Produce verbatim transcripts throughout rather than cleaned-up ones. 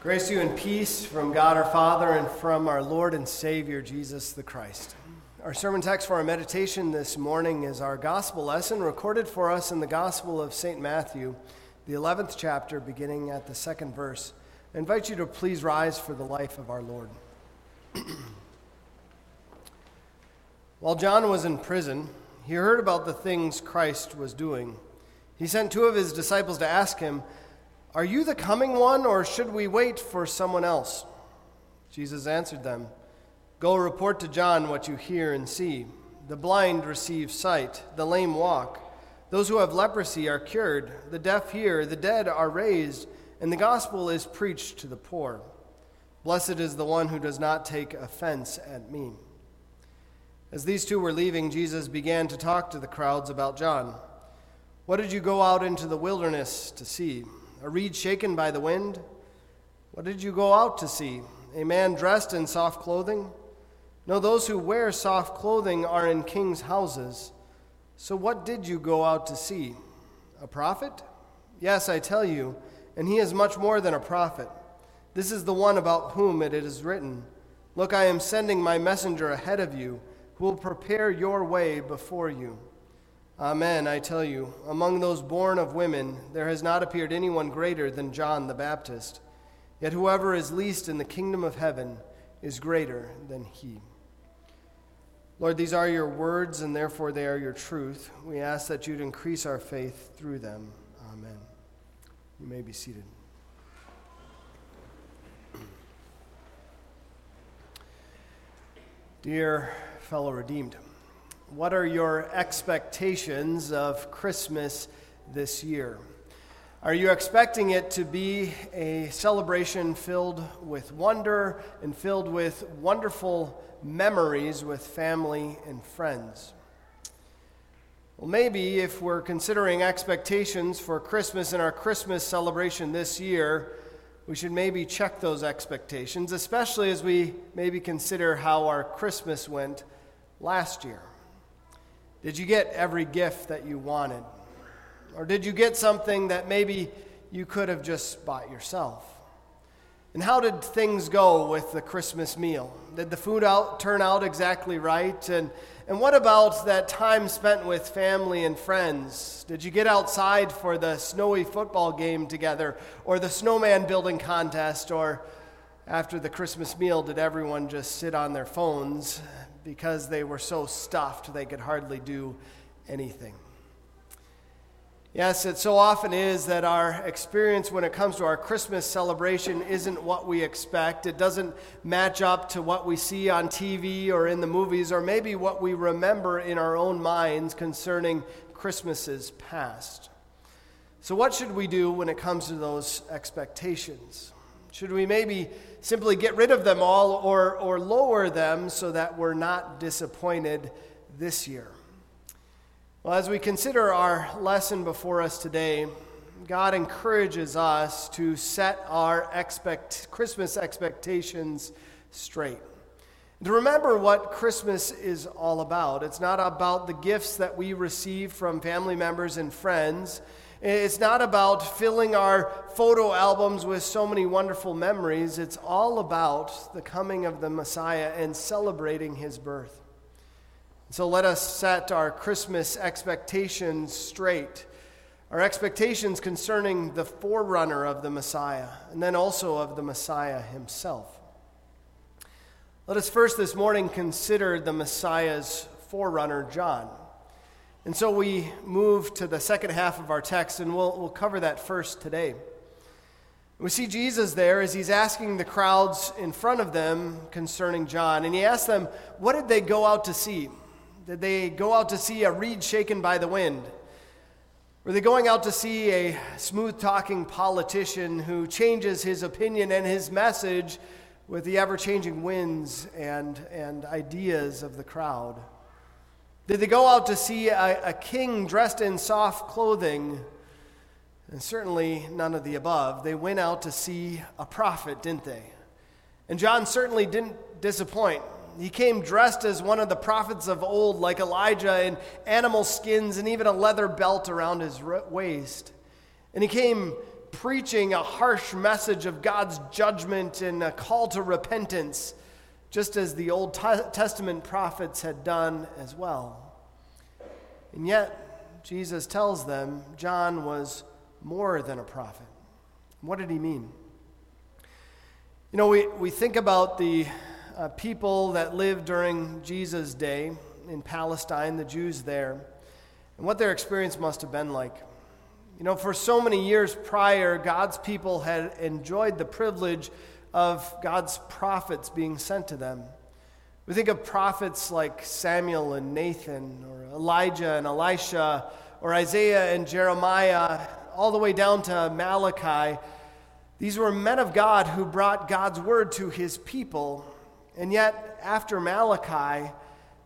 Grace to you and peace from God our Father and from our Lord and Savior, Jesus the Christ. Our sermon text for our meditation this morning is our gospel lesson recorded for us in the Gospel of Saint Matthew, the eleventh chapter, beginning at the second verse. I invite you to please rise for the life of our Lord. While John was in prison, he heard about the things Christ was doing. He sent two of his disciples to ask him, "Are you the coming one, or should we wait for someone else?" Jesus answered them, "Go report to John what you hear and see. The blind receive sight, the lame walk. Those who have leprosy are cured, the deaf hear, the dead are raised, and the gospel is preached to the poor. Blessed is the one who does not take offense at me." As these two were leaving, Jesus began to talk to the crowds about John. "What did you go out into the wilderness to see? A reed shaken by the wind? What did you go out to see? A man dressed in soft clothing? No, those who wear soft clothing are in kings' houses. So what did you go out to see? A prophet? Yes, I tell you, and he is much more than a prophet. This is the one about whom it is written, 'Look, I am sending my messenger ahead of you, who will prepare your way before you.' Amen, I tell you, among those born of women, there has not appeared anyone greater than John the Baptist. Yet whoever is least in the kingdom of heaven is greater than he." Lord, these are your words, and therefore they are your truth. We ask that you'd increase our faith through them. Amen. You may be seated. Dear fellow redeemed, what are your expectations of Christmas this year? Are you expecting it to be a celebration filled with wonder and filled with wonderful memories with family and friends? Well, maybe if we're considering expectations for Christmas in our Christmas celebration this year, we should maybe check those expectations, especially as we maybe consider how our Christmas went last year. Did you get every gift that you wanted? Or did you get something that maybe you could have just bought yourself? And how did things go with the Christmas meal? Did the food out turn out exactly right? And and what about that time spent with family and friends? Did you get outside for the snowy football game together, or the snowman building contest, or after the Christmas meal, did everyone just sit on their phones because they were so stuffed they could hardly do anything? Yes, it so often is that our experience when it comes to our Christmas celebration isn't what we expect. It doesn't match up to what we see on T V or in the movies, or maybe what we remember in our own minds concerning Christmases past. So what should we do when it comes to those expectations? Should we maybe simply get rid of them all, or, or lower them so that we're not disappointed this year? Well, as we consider our lesson before us today, God encourages us to set our expect, Christmas expectations straight. And to remember what Christmas is all about. It's not about the gifts that we receive from family members and friends. It's not about filling our photo albums with so many wonderful memories. It's all about the coming of the Messiah and celebrating his birth. So let us set our Christmas expectations straight, our expectations concerning the forerunner of the Messiah, and then also of the Messiah himself. Let us first this morning consider the Messiah's forerunner, John. And so we move to the second half of our text, and we'll, we'll cover that first today. We see Jesus there as he's asking the crowds in front of them concerning John. And he asks them, what did they go out to see? Did they go out to see a reed shaken by the wind? Were they going out to see a smooth-talking politician who changes his opinion and his message with the ever-changing winds and, and ideas of the crowd? Did they go out to see a, a king dressed in soft clothing? And certainly none of the above. They went out to see a prophet, didn't they? And John certainly didn't disappoint. He came dressed as one of the prophets of old, like Elijah, in animal skins and even a leather belt around his waist. And he came preaching a harsh message of God's judgment and a call to repentance, just as the Old Testament prophets had done as well. And yet, Jesus tells them John was more than a prophet. What did he mean? You know, we, we think about the uh, people that lived during Jesus' day in Palestine, the Jews there, and what their experience must have been like. You know, for so many years prior, God's people had enjoyed the privilege of God's prophets being sent to them. We think of prophets like Samuel and Nathan, or Elijah and Elisha, or Isaiah and Jeremiah, all the way down to Malachi. These were men of God who brought God's word to his people, and yet after Malachi,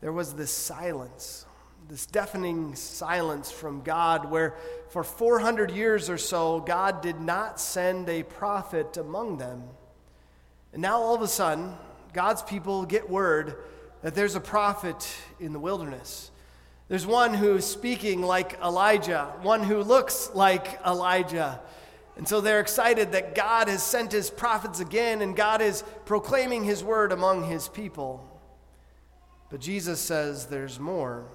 there was this silence, this deafening silence from God, where for four hundred years or so, God did not send a prophet among them. And now all of a sudden, God's people get word that there's a prophet in the wilderness. There's one who's speaking like Elijah, one who looks like Elijah. And so they're excited that God has sent his prophets again, and God is proclaiming his word among his people. But Jesus says there's more.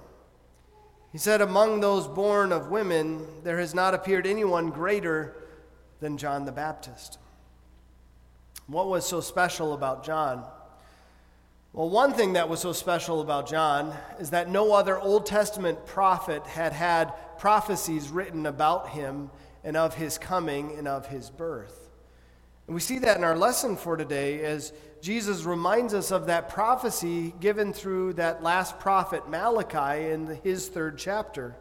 He said, among those born of women, there has not appeared anyone greater than John the Baptist. What was so special about John? Well, one thing that was so special about John is that no other Old Testament prophet had had prophecies written about him and of his coming and of his birth. And we see that in our lesson for today as Jesus reminds us of that prophecy given through that last prophet Malachi in his third chapter,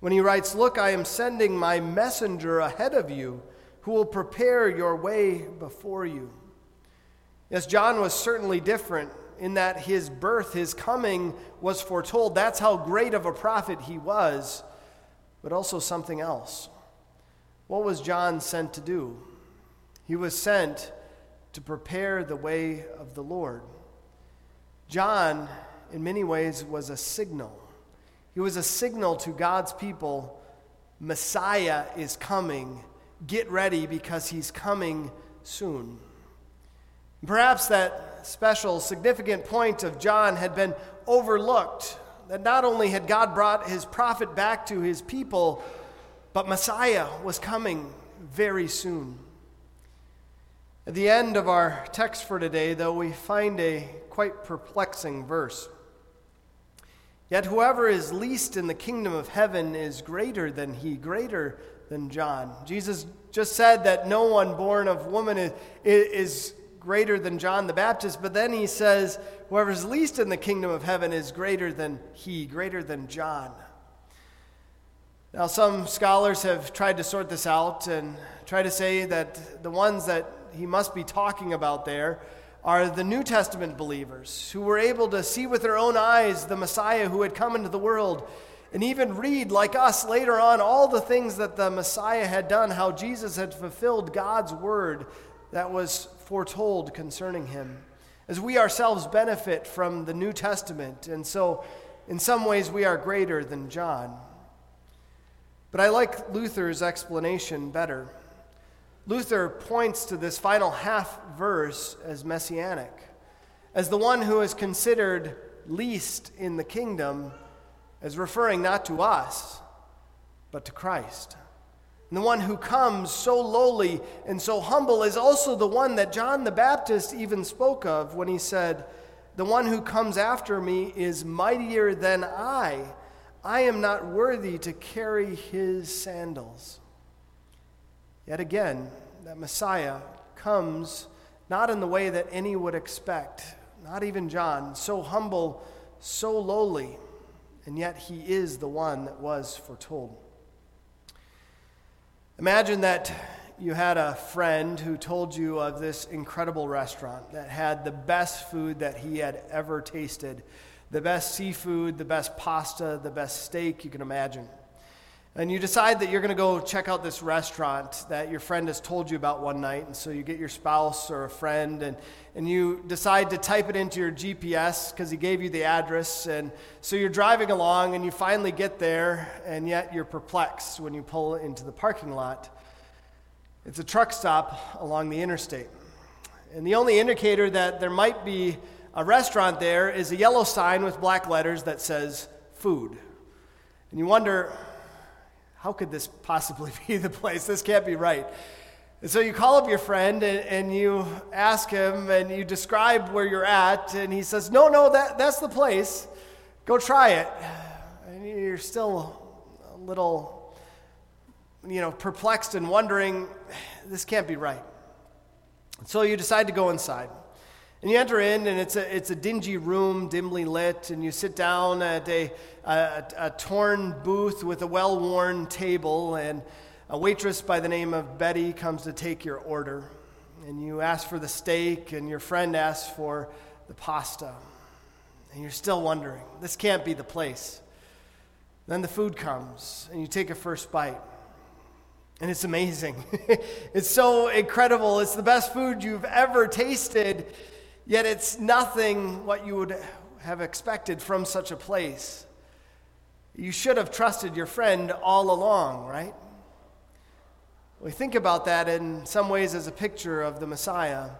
when he writes, "Look, I am sending my messenger ahead of you, who will prepare your way before you." Yes, John was certainly different in that his birth, his coming was foretold. That's how great of a prophet he was, but also something else. What was John sent to do? He was sent to prepare the way of the Lord. John, in many ways, was a signal. He was a signal to God's people, Messiah is coming. Get ready because he's coming soon. Perhaps that special, significant point of John had been overlooked, that not only had God brought his prophet back to his people, but Messiah was coming very soon. At the end of our text for today, though, we find a quite perplexing verse. Yet whoever is least in the kingdom of heaven is greater than he, greater than John. Jesus just said that no one born of woman is, is greater than John the Baptist, but then he says, whoever's least in the kingdom of heaven is greater than he, greater than John. Now, some scholars have tried to sort this out and try to say that the ones that he must be talking about there are the New Testament believers who were able to see with their own eyes the Messiah who had come into the world, and even read, like us, later on, all the things that the Messiah had done, how Jesus had fulfilled God's word that was foretold concerning him, as we ourselves benefit from the New Testament. And so, in some ways, we are greater than John. But I like Luther's explanation better. Luther points to this final half verse as messianic, as the one who is considered least in the kingdom, as referring not to us, but to Christ. And the one who comes so lowly and so humble is also the one that John the Baptist even spoke of when he said, "The one who comes after me is mightier than I. I am not worthy to carry his sandals." Yet again, that Messiah comes not in the way that any would expect, not even John, so humble, so lowly. And yet he is the one that was foretold. Imagine that you had a friend who told you of this incredible restaurant that had the best food that he had ever tasted, the best seafood, the best pasta, the best steak you can imagine. And you decide that you're going to go check out this restaurant that your friend has told you about one night. And so you get your spouse or a friend, and, and you decide to type it into your G P S because he gave you the address. And so you're driving along, and you finally get there, and yet you're perplexed when you pull into the parking lot. It's a truck stop along the interstate. And the only indicator that there might be a restaurant there is a yellow sign with black letters that says food. And you wonder, how could this possibly be the place? This can't be right. And so you call up your friend and, and you ask him and you describe where you're at. And he says, no, no, that, that's the place. Go try it. And you're still a little, you know, perplexed and wondering, this can't be right. So you decide to go inside. And you enter in, and it's a it's a dingy room, dimly lit, and you sit down at a a, a torn booth with a well-worn table, and a waitress by the name of Betty comes to take your order. And you ask for the steak, and your friend asks for the pasta. And you're still wondering, this can't be the place. Then the food comes, and you take a first bite. And it's amazing. It's so incredible. It's the best food you've ever tasted, yet it's nothing what you would have expected from such a place. You should have trusted your friend all along, right? We think about that in some ways as a picture of the Messiah.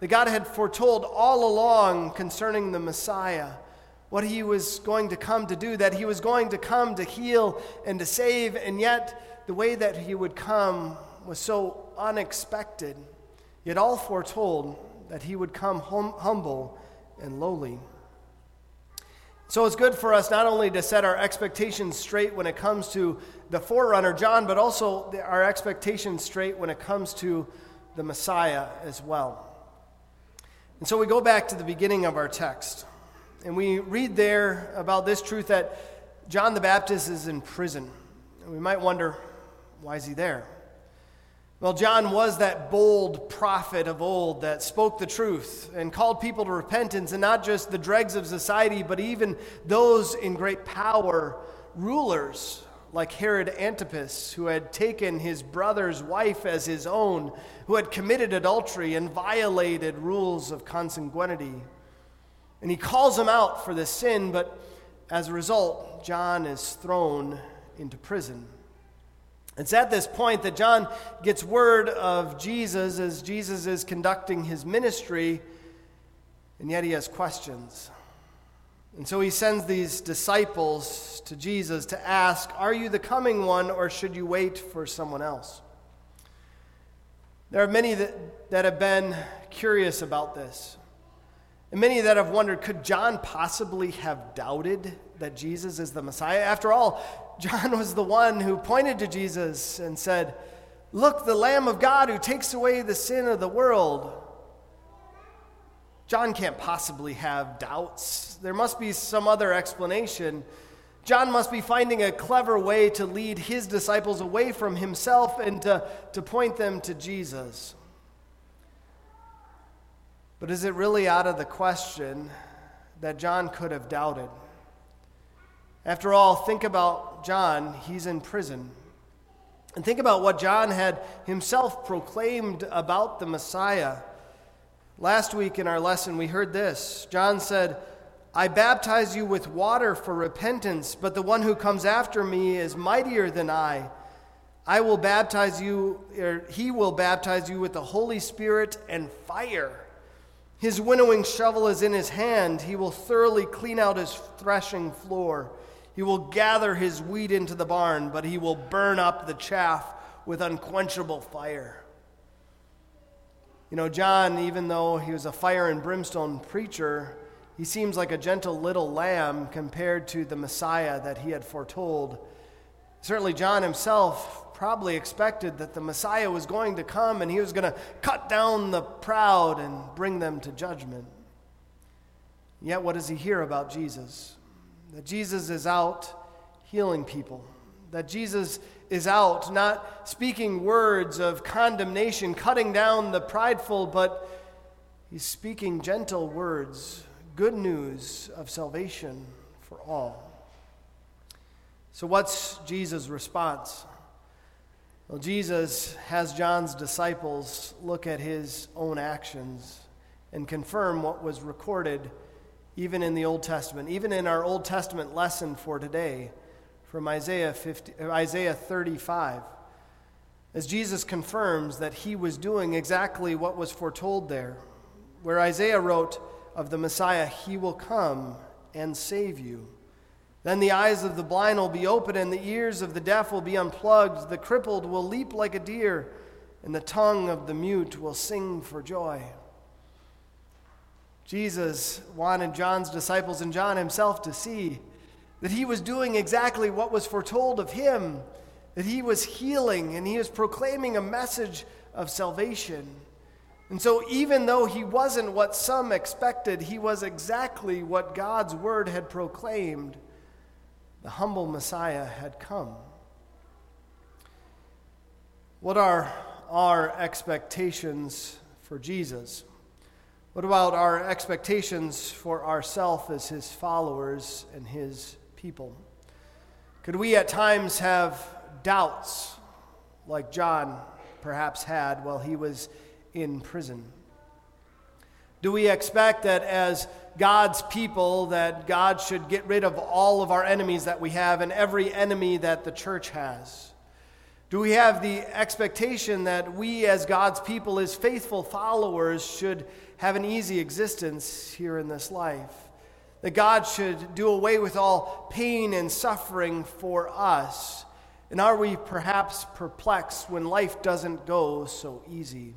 That God had foretold all along concerning the Messiah, what he was going to come to do, that he was going to come to heal and to save, and yet the way that he would come was so unexpected, yet all foretold that he would come hum- humble and lowly. So it's good for us not only to set our expectations straight when it comes to the forerunner, John, but also our expectations straight when it comes to the Messiah as well. And so we go back to the beginning of our text, and we read there about this truth that John the Baptist is in prison. And we might wonder, why is he there? Well, John was that bold prophet of old that spoke the truth and called people to repentance, and not just the dregs of society, but even those in great power, rulers like Herod Antipas, who had taken his brother's wife as his own, who had committed adultery and violated rules of consanguinity. And he calls him out for this sin, but as a result, John is thrown into prison. It's at this point that John gets word of Jesus as Jesus is conducting his ministry, and yet he has questions. And so he sends these disciples to Jesus to ask, are you the coming one, or should you wait for someone else? There are many that, that have been curious about this, and many that have wondered, could John possibly have doubted that Jesus is the Messiah? After all, John was the one who pointed to Jesus and said, look, the Lamb of God who takes away the sin of the world. John can't possibly have doubts. There must be some other explanation. John must be finding a clever way to lead his disciples away from himself and to, to point them to Jesus. But is it really out of the question that John could have doubted? After all, think about John, he's in prison. And think about what John had himself proclaimed about the Messiah. Last week in our lesson, we heard this. John said, I baptize you with water for repentance, but the one who comes after me is mightier than I. I will baptize you, or he will baptize you with the Holy Spirit and fire. His winnowing shovel is in his hand. He will thoroughly clean out his threshing floor. He will gather his wheat into the barn, but he will burn up the chaff with unquenchable fire. You know, John, even though he was a fire and brimstone preacher, he seems like a gentle little lamb compared to the Messiah that he had foretold. Certainly John himself probably expected that the Messiah was going to come and he was going to cut down the proud and bring them to judgment. Yet what does he hear about Jesus? That Jesus is out healing people. That Jesus is out not speaking words of condemnation, cutting down the prideful, but he's speaking gentle words, good news of salvation for all. So what's Jesus' response? Well, Jesus has John's disciples look at his own actions and confirm what was recorded even in the Old Testament, even in our Old Testament lesson for today from Isaiah fifty, Isaiah thirty-five. as Jesus confirms that he was doing exactly what was foretold there, where Isaiah wrote of the Messiah, "He will come and save you. Then the eyes of the blind will be opened, and the ears of the deaf will be unplugged. The crippled will leap like a deer, and the tongue of the mute will sing for joy." Jesus wanted John's disciples and John himself to see that he was doing exactly what was foretold of him, that he was healing and he was proclaiming a message of salvation. And so even though he wasn't what some expected, he was exactly what God's word had proclaimed. The humble Messiah had come. What are our expectations for Jesus? What about our expectations for ourselves as his followers and his people? Could we at times have doubts like John perhaps had while he was in prison? Do we expect that as God's people that God should get rid of all of our enemies that we have and every enemy that the church has? Do we have the expectation that we as God's people, as faithful followers, should have an easy existence here in this life? That God should do away with all pain and suffering for us? And are we perhaps perplexed when life doesn't go so easy?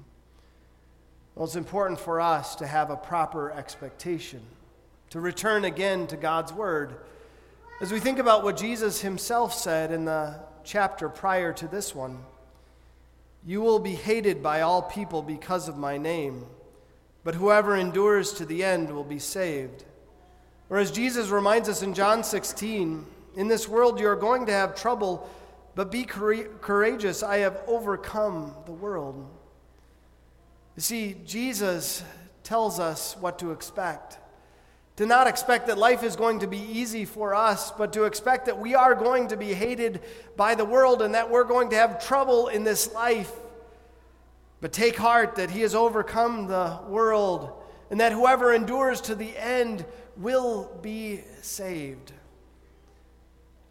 Well, it's important for us to have a proper expectation, to return again to God's word. As we think about what Jesus himself said in the chapter prior to this one, "You will be hated by all people because of my name, but whoever endures to the end will be saved." Or as Jesus reminds us in John sixteen, "In this world you are going to have trouble, but be courageous, I have overcome the world." You see, Jesus tells us what to expect. To not expect that life is going to be easy for us, but to expect that we are going to be hated by the world and that we're going to have trouble in this life. But take heart that he has overcome the world and that whoever endures to the end will be saved. It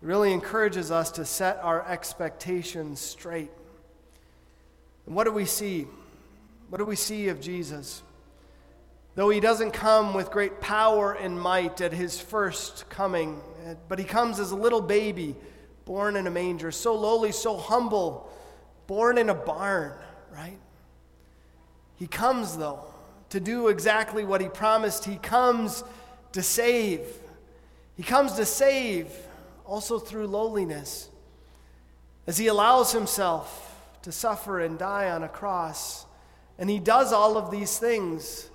really encourages us to set our expectations straight. And what do we see? What do we see of Jesus? Though he doesn't come with great power and might at his first coming, but he comes as a little baby, born in a manger, so lowly, so humble, born in a barn, right? He comes, though, to do exactly what he promised. He comes to save. He comes to save also through lowliness, as he allows himself to suffer and die on a cross. And he does all of these things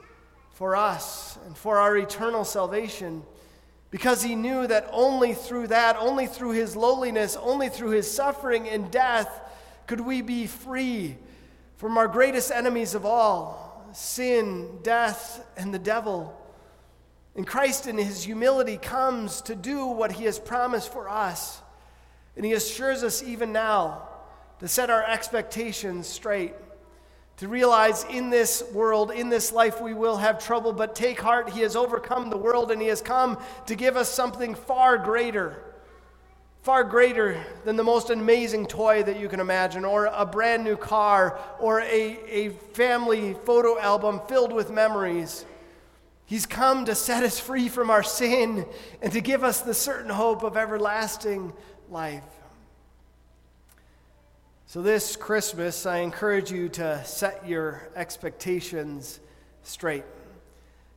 for us and for our eternal salvation because he knew that only through that, only through his lowliness, only through his suffering and death could we be free from our greatest enemies of all, sin, death, and the devil. And Christ in his humility comes to do what he has promised for us. And he assures us even now to set our expectations straight. To realize in this world, in this life, we will have trouble, but take heart, he has overcome the world, and he has come to give us something far greater, far greater than the most amazing toy that you can imagine, or a brand new car, or a, a family photo album filled with memories. He's come to set us free from our sin and to give us the certain hope of everlasting life. So this Christmas, I encourage you to set your expectations straight.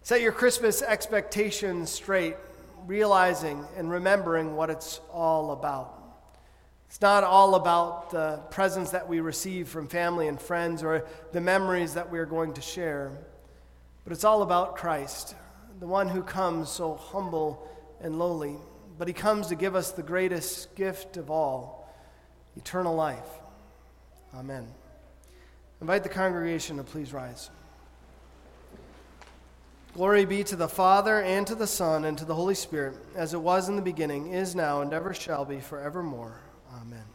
Set your Christmas expectations straight, realizing and remembering what it's all about. It's not all about the presents that we receive from family and friends or the memories that we're going to share, but it's all about Christ, the one who comes so humble and lowly, but he comes to give us the greatest gift of all, eternal life. Amen. Invite the congregation to please rise. Glory be to the Father, and to the Son, and to the Holy Spirit, as it was in the beginning, is now, and ever shall be, forevermore. Amen.